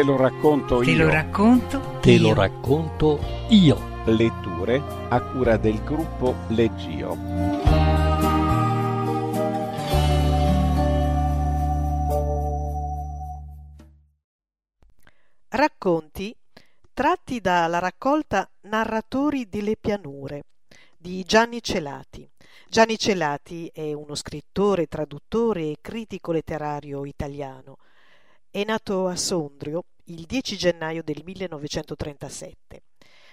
Te lo racconto io. Te lo racconto io. Letture a cura del gruppo Leggio. Racconti tratti dalla raccolta Narratori delle pianure di Gianni Celati. Gianni Celati è uno scrittore, traduttore e critico letterario italiano. È nato a Sondrio il 10 gennaio del 1937.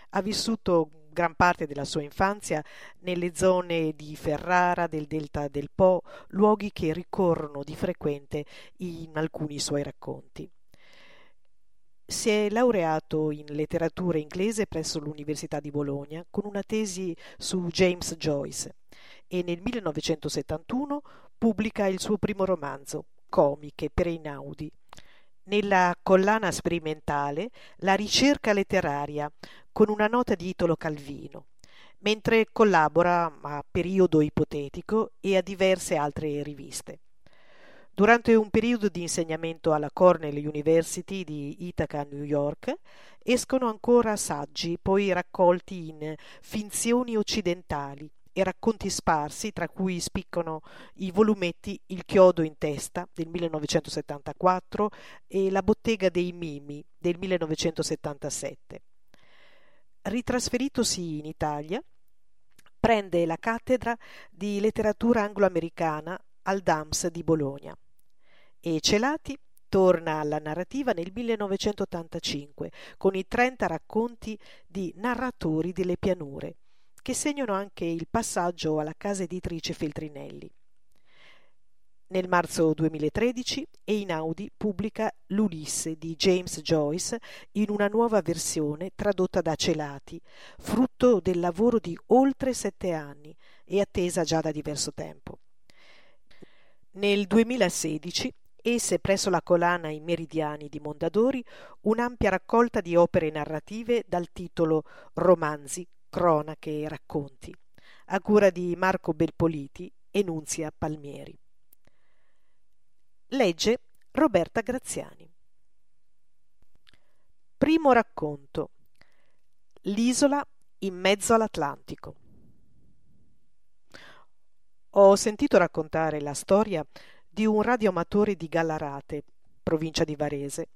Ha vissuto gran parte della sua infanzia nelle zone di Ferrara, del Delta del Po, luoghi che ricorrono di frequente in alcuni suoi racconti. Si è laureato in letteratura inglese presso l'Università di Bologna con una tesi su James Joyce e nel 1971 pubblica il suo primo romanzo, Comiche, per Einaudi. Nella collana sperimentale La ricerca letteraria, con una nota di Italo Calvino, mentre collabora a Periodo ipotetico e a diverse altre riviste. Durante un periodo di insegnamento alla Cornell University di Ithaca, New York, escono ancora saggi, poi raccolti in Finzioni occidentali e racconti sparsi, tra cui spiccano i volumetti Il chiodo in testa del 1974 e La bottega dei mimi del 1977. Ritrasferitosi in Italia, prende la cattedra di letteratura anglo-americana al Dams di Bologna. E Celati torna alla narrativa nel 1985 con i 30 racconti di Narratori delle pianure, che segnano anche il passaggio alla casa editrice Feltrinelli. Nel marzo 2013 Einaudi pubblica L'Ulisse di James Joyce in una nuova versione tradotta da Celati, frutto del lavoro di oltre 7 anni e attesa già da diverso tempo. Nel 2016 esse presso la collana I Meridiani di Mondadori un'ampia raccolta di opere narrative dal titolo Romanzi, Cronache e racconti, a cura di Marco Belpoliti e Nunzia Palmieri. Legge Roberta Graziani. Primo racconto: L'isola in mezzo all'Atlantico. Ho sentito raccontare la storia di un radioamatore di Gallarate, provincia di Varese,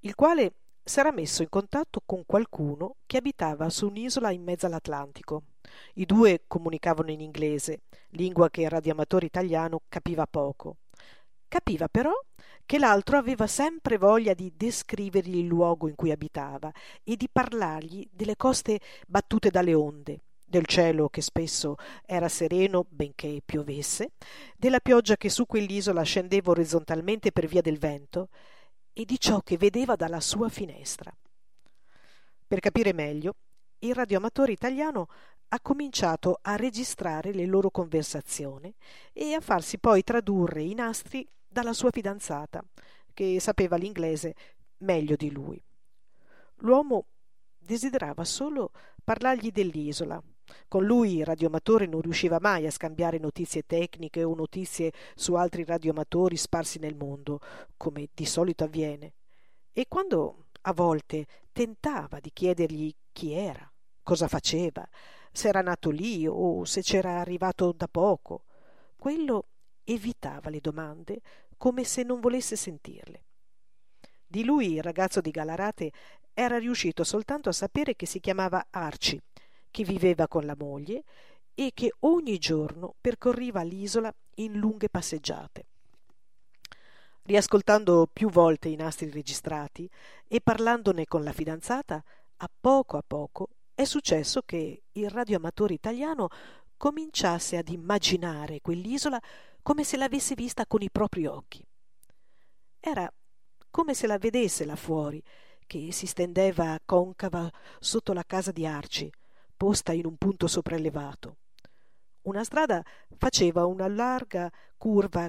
il quale s'era messo in contatto con qualcuno che abitava su un'isola in mezzo all'Atlantico. I due comunicavano in inglese, lingua che il radioamatore italiano capiva poco. Capiva però che l'altro aveva sempre voglia di descrivergli il luogo in cui abitava e di parlargli delle coste battute dalle onde, del cielo che spesso era sereno benché piovesse, della pioggia che su quell'isola scendeva orizzontalmente per via del vento e di ciò che vedeva dalla sua finestra. Per capire meglio, il radioamatore italiano ha cominciato a registrare le loro conversazioni e a farsi poi tradurre i nastri dalla sua fidanzata, che sapeva l'inglese meglio di lui. L'uomo desiderava solo parlargli dell'isola. Con lui il radioamatore non riusciva mai a scambiare notizie tecniche o notizie su altri radioamatori sparsi nel mondo, come di solito avviene. E quando a volte tentava di chiedergli chi era, cosa faceva, se era nato lì o se c'era arrivato da poco, quello evitava le domande come se non volesse sentirle. Di lui il ragazzo di Gallarate era riuscito soltanto a sapere che si chiamava Arci, che viveva con la moglie e che ogni giorno percorreva l'isola in lunghe passeggiate. Riascoltando più volte i nastri registrati e parlandone con la fidanzata, a poco è successo che il radioamatore italiano cominciasse ad immaginare quell'isola come se l'avesse vista con i propri occhi. Era come se la vedesse là fuori, che si stendeva concava sotto la casa di Arci, posta in un punto sopraelevato. Una strada faceva una larga curva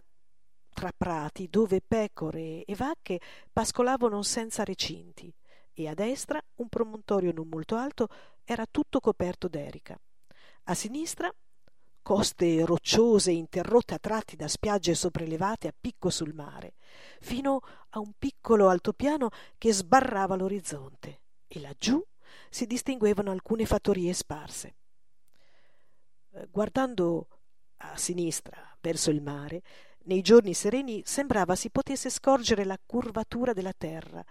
tra prati dove pecore e vacche pascolavano senza recinti e a destra un promontorio non molto alto era tutto coperto d'erica. A sinistra coste rocciose interrotte a tratti da spiagge sopraelevate a picco sul mare, fino a un piccolo altopiano che sbarrava l'orizzonte, e laggiù si distinguevano alcune fattorie sparse. Guardando a sinistra verso il mare, nei giorni sereni sembrava si potesse scorgere la curvatura della terra,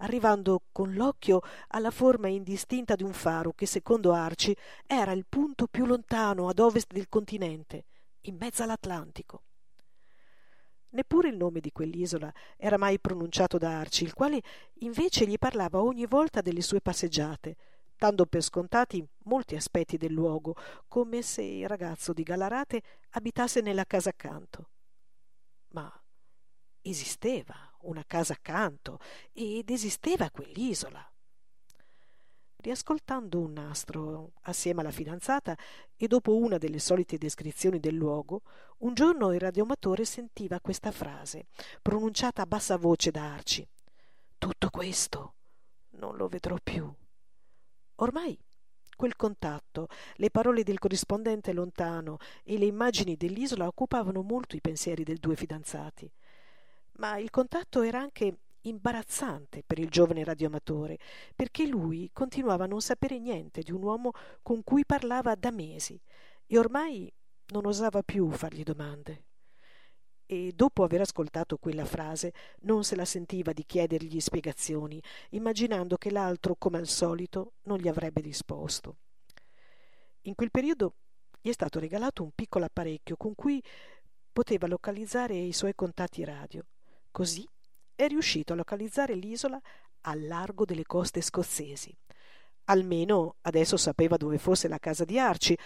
arrivando con l'occhio alla forma indistinta di un faro che, secondo Arci, era il punto più lontano ad ovest del continente, in mezzo all'Atlantico. Neppure il nome di quell'isola era mai pronunciato da Arci, il quale invece gli parlava ogni volta delle sue passeggiate, dando per scontati molti aspetti del luogo, come se il ragazzo di Gallarate abitasse nella casa accanto. Ma esisteva una casa accanto ed esisteva quell'isola. Riascoltando un nastro assieme alla fidanzata e dopo una delle solite descrizioni del luogo, un giorno il radioamatore sentiva questa frase pronunciata a bassa voce da Arci: tutto questo non lo vedrò più. Ormai quel contatto, le parole del corrispondente lontano e le immagini dell'isola occupavano molto i pensieri dei due fidanzati, ma il contatto era anche imbarazzante per il giovane radioamatore, perché lui continuava a non sapere niente di un uomo con cui parlava da mesi e ormai non osava più fargli domande. E dopo aver ascoltato quella frase non se la sentiva di chiedergli spiegazioni, immaginando che l'altro, come al solito, non gli avrebbe risposto. In quel periodo gli è stato regalato un piccolo apparecchio con cui poteva localizzare i suoi contatti radio. Così è riuscito a localizzare l'isola al largo delle coste scozzesi. Almeno adesso sapeva dove fosse la casa di Arci,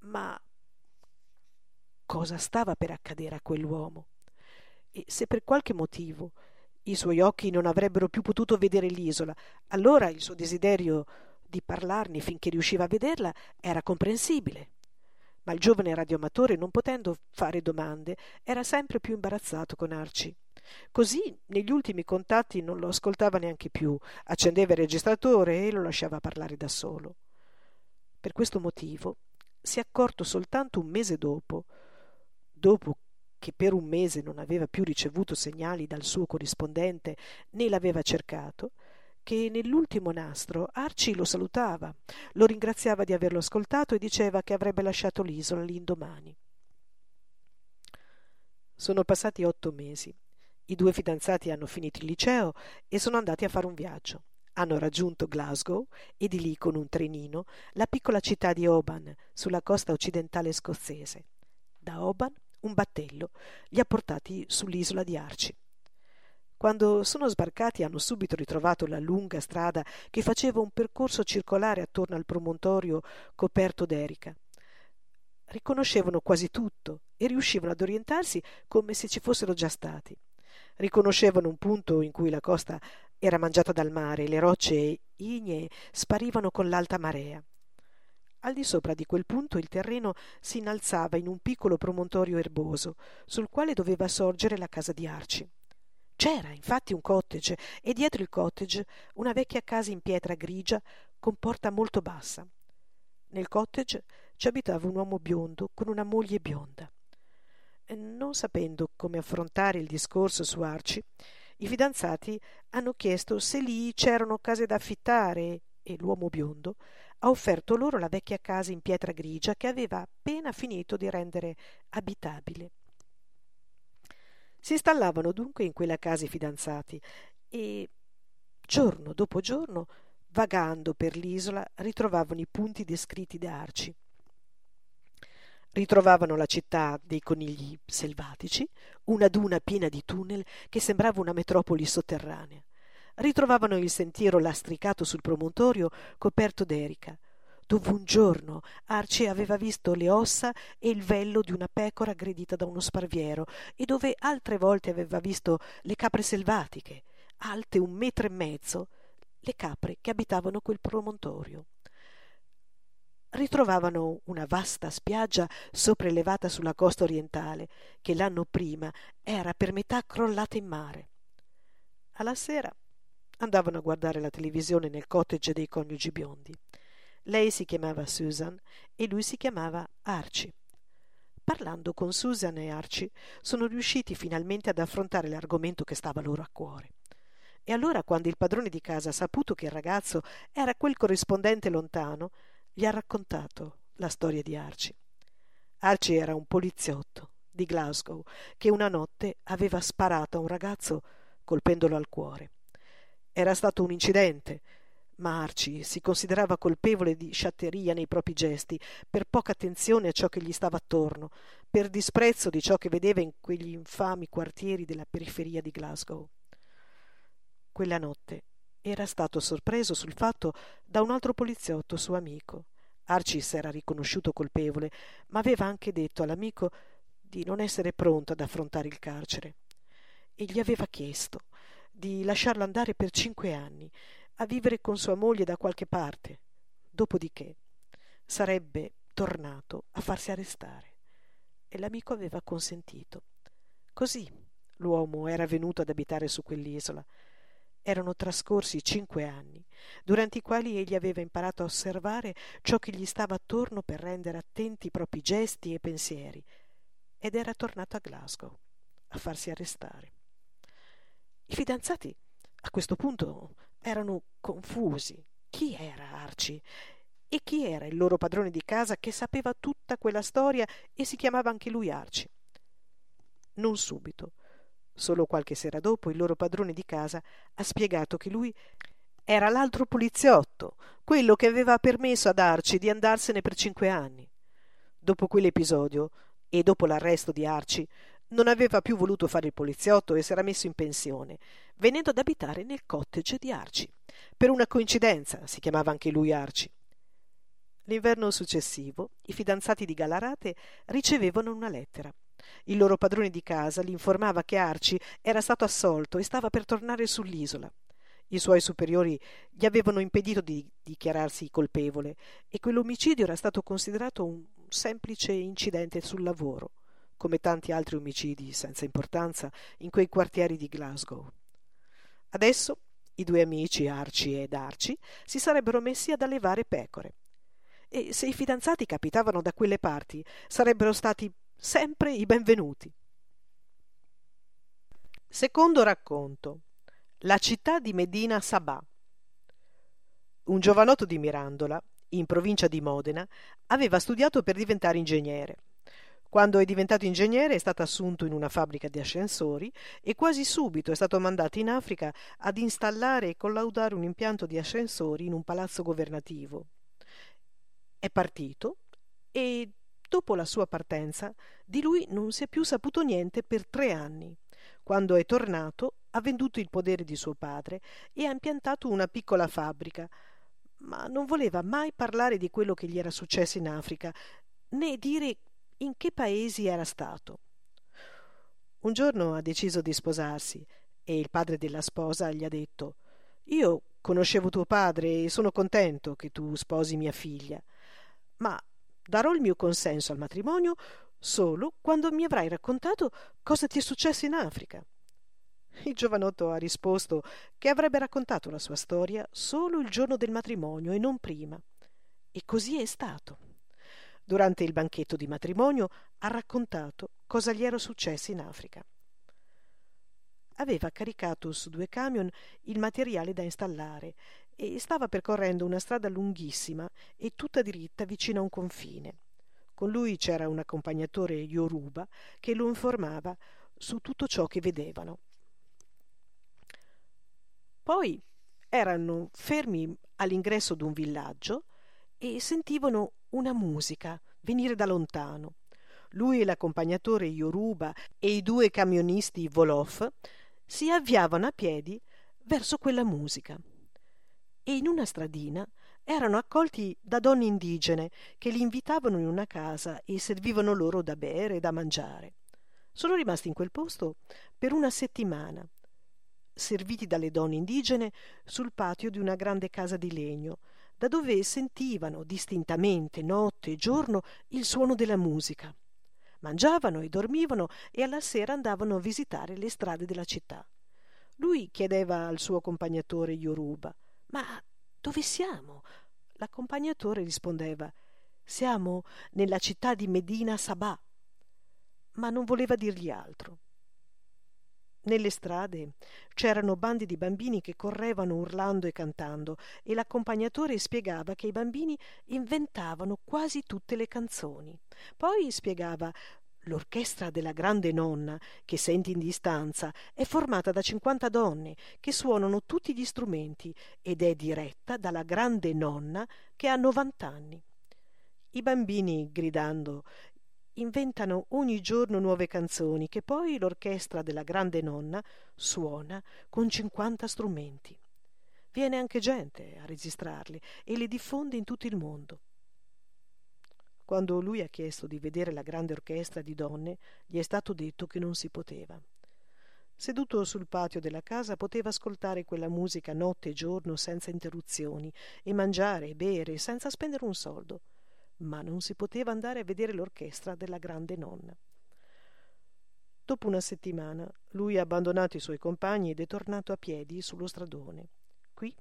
ma cosa stava per accadere a quell'uomo? E se per qualche motivo i suoi occhi non avrebbero più potuto vedere l'isola, allora il suo desiderio di parlarne finché riusciva a vederla era comprensibile. Ma il giovane radioamatore, non potendo fare domande, era sempre più imbarazzato con Arci. Così negli ultimi contatti non lo ascoltava neanche più, accendeva il registratore e lo lasciava parlare da solo. Per questo motivo si è accorto soltanto un mese dopo che per un mese non aveva più ricevuto segnali dal suo corrispondente né l'aveva cercato, che nell'ultimo nastro Arci lo salutava, lo ringraziava di averlo ascoltato e diceva che avrebbe lasciato l'isola l'indomani. Sono passati 8 mesi. I due fidanzati hanno finito il liceo e sono andati a fare un viaggio. Hanno raggiunto Glasgow e di lì, con un trenino, la piccola città di Oban, sulla costa occidentale scozzese. Da Oban un battello li ha portati sull'isola di Arci. Quando sono sbarcati hanno subito ritrovato la lunga strada che faceva un percorso circolare attorno al promontorio coperto d'erica. Riconoscevano quasi tutto e riuscivano ad orientarsi come se ci fossero già stati. Riconoscevano un punto in cui la costa era mangiata dal mare, le rocce ignee sparivano con l'alta marea. Al di sopra di quel punto il terreno si innalzava in un piccolo promontorio erboso, sul quale doveva sorgere la casa di Arci. C'era infatti un cottage e dietro il cottage una vecchia casa in pietra grigia con porta molto bassa. Nel cottage ci abitava un uomo biondo con una moglie bionda. Non sapendo come affrontare il discorso su Arci, i fidanzati hanno chiesto se lì c'erano case da affittare e l'uomo biondo ha offerto loro la vecchia casa in pietra grigia che aveva appena finito di rendere abitabile. Si installavano dunque in quella casa i fidanzati e, giorno dopo giorno, vagando per l'isola, ritrovavano i punti descritti da Arci. Ritrovavano la città dei conigli selvatici, una duna piena di tunnel che sembrava una metropoli sotterranea. Ritrovavano il sentiero lastricato sul promontorio coperto d'erica, dove un giorno Arci aveva visto le ossa e il vello di una pecora aggredita da uno sparviero e dove altre volte aveva visto le capre selvatiche, alte 1,5 metri, le capre che abitavano quel promontorio. Ritrovavano una vasta spiaggia sopraelevata sulla costa orientale, che l'anno prima era per metà crollata in mare. Alla sera andavano a guardare la televisione nel cottage dei coniugi biondi. Lei si chiamava Susan e lui si chiamava Arci. Parlando con Susan e Arci, sono riusciti finalmente ad affrontare l'argomento che stava loro a cuore. E allora, quando il padrone di casa ha saputo che il ragazzo era quel corrispondente lontano, gli ha raccontato la storia di Arci. Arci era un poliziotto di Glasgow che una notte aveva sparato a un ragazzo colpendolo al cuore. Era stato un incidente, ma Arci si considerava colpevole di sciatteria nei propri gesti, per poca attenzione a ciò che gli stava attorno, per disprezzo di ciò che vedeva in quegli infami quartieri della periferia di Glasgow. Quella notte era stato sorpreso sul fatto da un altro poliziotto suo amico. Arci s'era riconosciuto colpevole, ma aveva anche detto all'amico di non essere pronto ad affrontare il carcere, e gli aveva chiesto di lasciarlo andare per 5 anni a vivere con sua moglie da qualche parte, dopodiché sarebbe tornato a farsi arrestare, e l'amico aveva consentito. Così l'uomo era venuto ad abitare su quell'isola. Erano trascorsi 5 anni, durante i quali egli aveva imparato a osservare ciò che gli stava attorno per rendere attenti i propri gesti e pensieri, ed era tornato a Glasgow a farsi arrestare. I fidanzati a questo punto erano confusi. Chi era Arci? E chi era il loro padrone di casa che sapeva tutta quella storia e si chiamava anche lui Arci? Non subito. Solo qualche sera dopo il loro padrone di casa ha spiegato che lui era l'altro poliziotto, quello che aveva permesso ad Arci di andarsene per 5 anni. Dopo quell'episodio e dopo l'arresto di Arci, non aveva più voluto fare il poliziotto e si era messo in pensione, venendo ad abitare nel cottage di Arci. Per una coincidenza si chiamava anche lui Arci. L'inverno successivo i fidanzati di Gallarate ricevevano una lettera. Il loro padrone di casa li informava che Arci era stato assolto e stava per tornare sull'isola. I suoi superiori gli avevano impedito di dichiararsi colpevole e quell'omicidio era stato considerato un semplice incidente sul lavoro, come tanti altri omicidi senza importanza in quei quartieri di Glasgow. Adesso i due amici, Arci ed Arci, si sarebbero messi ad allevare pecore. E se i fidanzati capitavano da quelle parti, sarebbero stati sempre i benvenuti. Secondo racconto. La città di Medina Sabà. Un giovanotto di Mirandola, in provincia di Modena, aveva studiato per diventare ingegnere. Quando è diventato ingegnere è stato assunto in una fabbrica di ascensori e quasi subito è stato mandato in Africa ad installare e collaudare un impianto di ascensori in un palazzo governativo. È partito e dopo la sua partenza, di lui non si è più saputo niente per 3 anni. Quando è tornato, ha venduto il podere di suo padre e ha impiantato una piccola fabbrica, ma non voleva mai parlare di quello che gli era successo in Africa, né dire in che paesi era stato. Un giorno ha deciso di sposarsi e il padre della sposa gli ha detto: «Io conoscevo tuo padre e sono contento che tu sposi mia figlia, ma darò il mio consenso al matrimonio solo quando mi avrai raccontato cosa ti è successo in Africa». Il giovanotto ha risposto che avrebbe raccontato la sua storia solo il giorno del matrimonio e non prima. E così è stato. Durante il banchetto di matrimonio ha raccontato cosa gli era successo in Africa. Aveva caricato su 2 camion il materiale da installare e stava percorrendo una strada lunghissima e tutta diritta vicino a un confine. Con lui c'era un accompagnatore Yoruba che lo informava su tutto ciò che vedevano. Poi erano fermi all'ingresso d'un villaggio e sentivano una musica venire da lontano. Lui e l'accompagnatore Yoruba e i 2 camionisti Wolof si avviavano a piedi verso quella musica. E in una stradina erano accolti da donne indigene che li invitavano in una casa e servivano loro da bere e da mangiare. Sono rimasti in quel posto per 1 settimana, serviti dalle donne indigene sul patio di una grande casa di legno, da dove sentivano distintamente notte e giorno il suono della musica. Mangiavano e dormivano e alla sera andavano a visitare le strade della città. Lui chiedeva al suo accompagnatore Yoruba: «Ma dove siamo?» L'accompagnatore rispondeva: «Siamo nella città di Medina Sabà, ma non voleva dirgli altro. Nelle strade c'erano bandi di bambini che correvano urlando e cantando, e l'accompagnatore spiegava che i bambini inventavano quasi tutte le canzoni. Poi spiegava: l'orchestra della grande nonna, che senti in distanza, è formata da 50 donne che suonano tutti gli strumenti ed è diretta dalla grande nonna che ha 90 anni. I bambini, gridando, inventano ogni giorno nuove canzoni che poi l'orchestra della grande nonna suona con 50 strumenti. Viene anche gente a registrarli e li diffonde in tutto il mondo. Quando lui ha chiesto di vedere la grande orchestra di donne, gli è stato detto che non si poteva. Seduto sul patio della casa poteva ascoltare quella musica notte e giorno senza interruzioni e mangiare e bere senza spendere un soldo, ma non si poteva andare a vedere l'orchestra della grande nonna. Dopo una settimana lui ha abbandonato i suoi compagni ed è tornato a piedi sullo stradone. Qui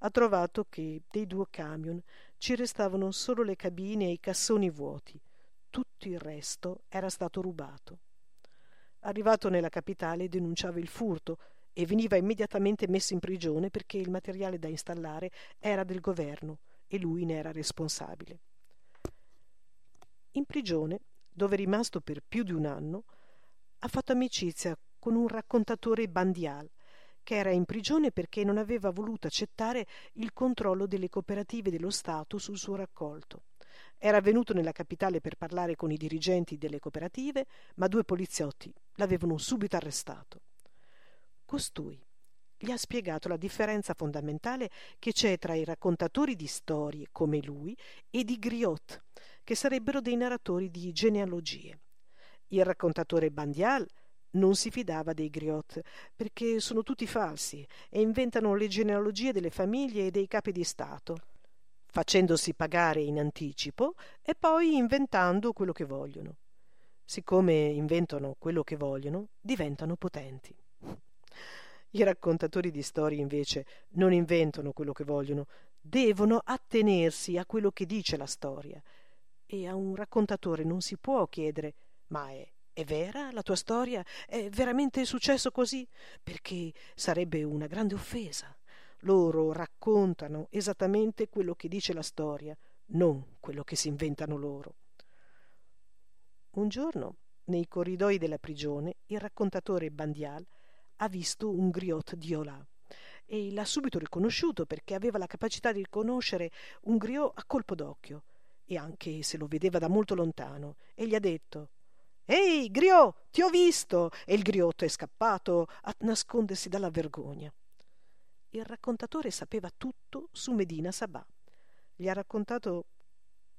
ha trovato che dei due camion ci restavano solo le cabine e i cassoni vuoti. Tutto il resto era stato rubato. Arrivato nella capitale denunciava il furto e veniva immediatamente messo in prigione perché il materiale da installare era del governo e lui ne era responsabile. In prigione, dove è rimasto per più di un anno, ha fatto amicizia con un raccontatore Bandial, che era in prigione perché non aveva voluto accettare il controllo delle cooperative dello Stato sul suo raccolto. Era venuto nella capitale per parlare con i dirigenti delle cooperative, ma due poliziotti l'avevano subito arrestato. Costui gli ha spiegato la differenza fondamentale che c'è tra i raccontatori di storie come lui e di Griot, che sarebbero dei narratori di genealogie. Il raccontatore Bandial non si fidava dei Griot perché sono tutti falsi e inventano le genealogie delle famiglie e dei capi di Stato, facendosi pagare in anticipo e poi inventando quello che vogliono. Siccome inventano quello che vogliono, diventano potenti. I raccontatori di storie invece non inventano quello che vogliono, devono attenersi a quello che dice la storia. E a un raccontatore non si può chiedere: ma è vera la tua storia? È veramente successo così? Perché sarebbe una grande offesa. Loro raccontano esattamente quello che dice la storia, non quello che si inventano loro. Un giorno, nei corridoi della prigione, il raccontatore Bandial ha visto un griot di Olà e l'ha subito riconosciuto perché aveva la capacità di riconoscere un griot a colpo d'occhio, e anche se lo vedeva da molto lontano, e gli ha detto: «Ehi, Griot, ti ho visto!» E il griotto è scappato a nascondersi dalla vergogna. Il raccontatore sapeva tutto su Medina Sabà. Gli ha raccontato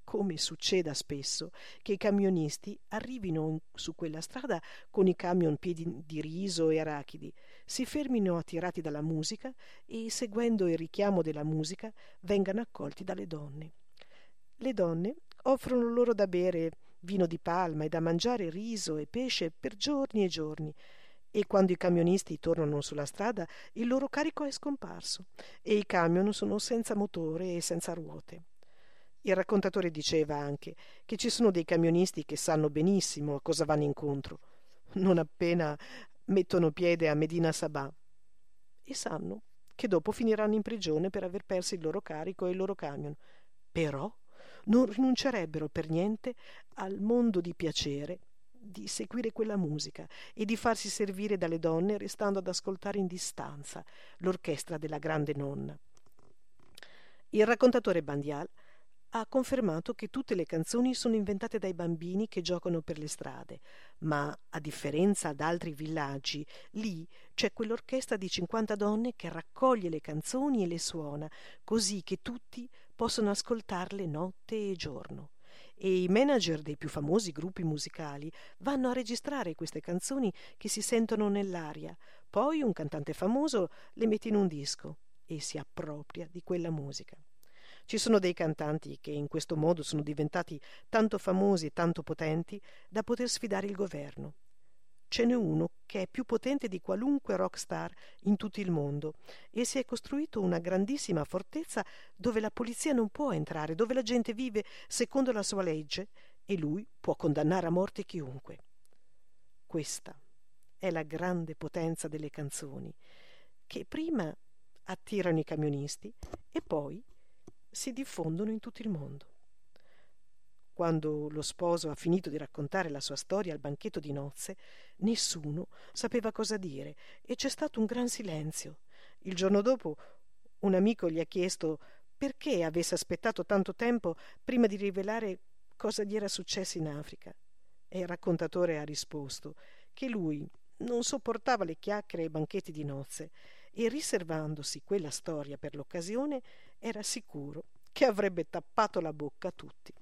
come succeda spesso che i camionisti arrivino su quella strada con i camion pieni di riso e arachidi, si fermino attirati dalla musica e, seguendo il richiamo della musica, vengano accolti dalle donne. Le donne offrono loro da bere vino di palma e da mangiare riso e pesce per giorni e giorni, e quando i camionisti tornano sulla strada il loro carico è scomparso e i camion sono senza motore e senza ruote. Il raccontatore diceva anche che ci sono dei camionisti che sanno benissimo a cosa vanno incontro non appena mettono piede a Medina Sabà, e sanno che dopo finiranno in prigione per aver perso il loro carico e il loro camion, però non rinuncerebbero per niente al mondo di piacere di seguire quella musica e di farsi servire dalle donne, restando ad ascoltare in distanza l'orchestra della grande nonna. Il raccontatore Bandial ha confermato che tutte le canzoni sono inventate dai bambini che giocano per le strade, ma a differenza d'altri villaggi, lì c'è quell'orchestra di 50 donne che raccoglie le canzoni e le suona, così che tutti possono ascoltarle notte e giorno. E i manager dei più famosi gruppi musicali vanno a registrare queste canzoni che si sentono nell'aria, poi un cantante famoso le mette in un disco e si appropria di quella musica. Ci sono dei cantanti che in questo modo sono diventati tanto famosi e tanto potenti da poter sfidare il governo. Ce n'è uno che è più potente di qualunque rockstar in tutto il mondo e si è costruito una grandissima fortezza dove la polizia non può entrare, dove la gente vive secondo la sua legge e lui può condannare a morte chiunque. Questa è la grande potenza delle canzoni, che prima attirano i camionisti e poi si diffondono in tutto il mondo. Quando lo sposo ha finito di raccontare la sua storia al banchetto di nozze, nessuno sapeva cosa dire e c'è stato un gran silenzio. Il giorno dopo un amico gli ha chiesto perché avesse aspettato tanto tempo prima di rivelare cosa gli era successo in Africa. E il raccontatore ha risposto che lui non sopportava le chiacchiere ai banchetti di nozze e, riservandosi quella storia per l'occasione, era sicuro che avrebbe tappato la bocca a tutti.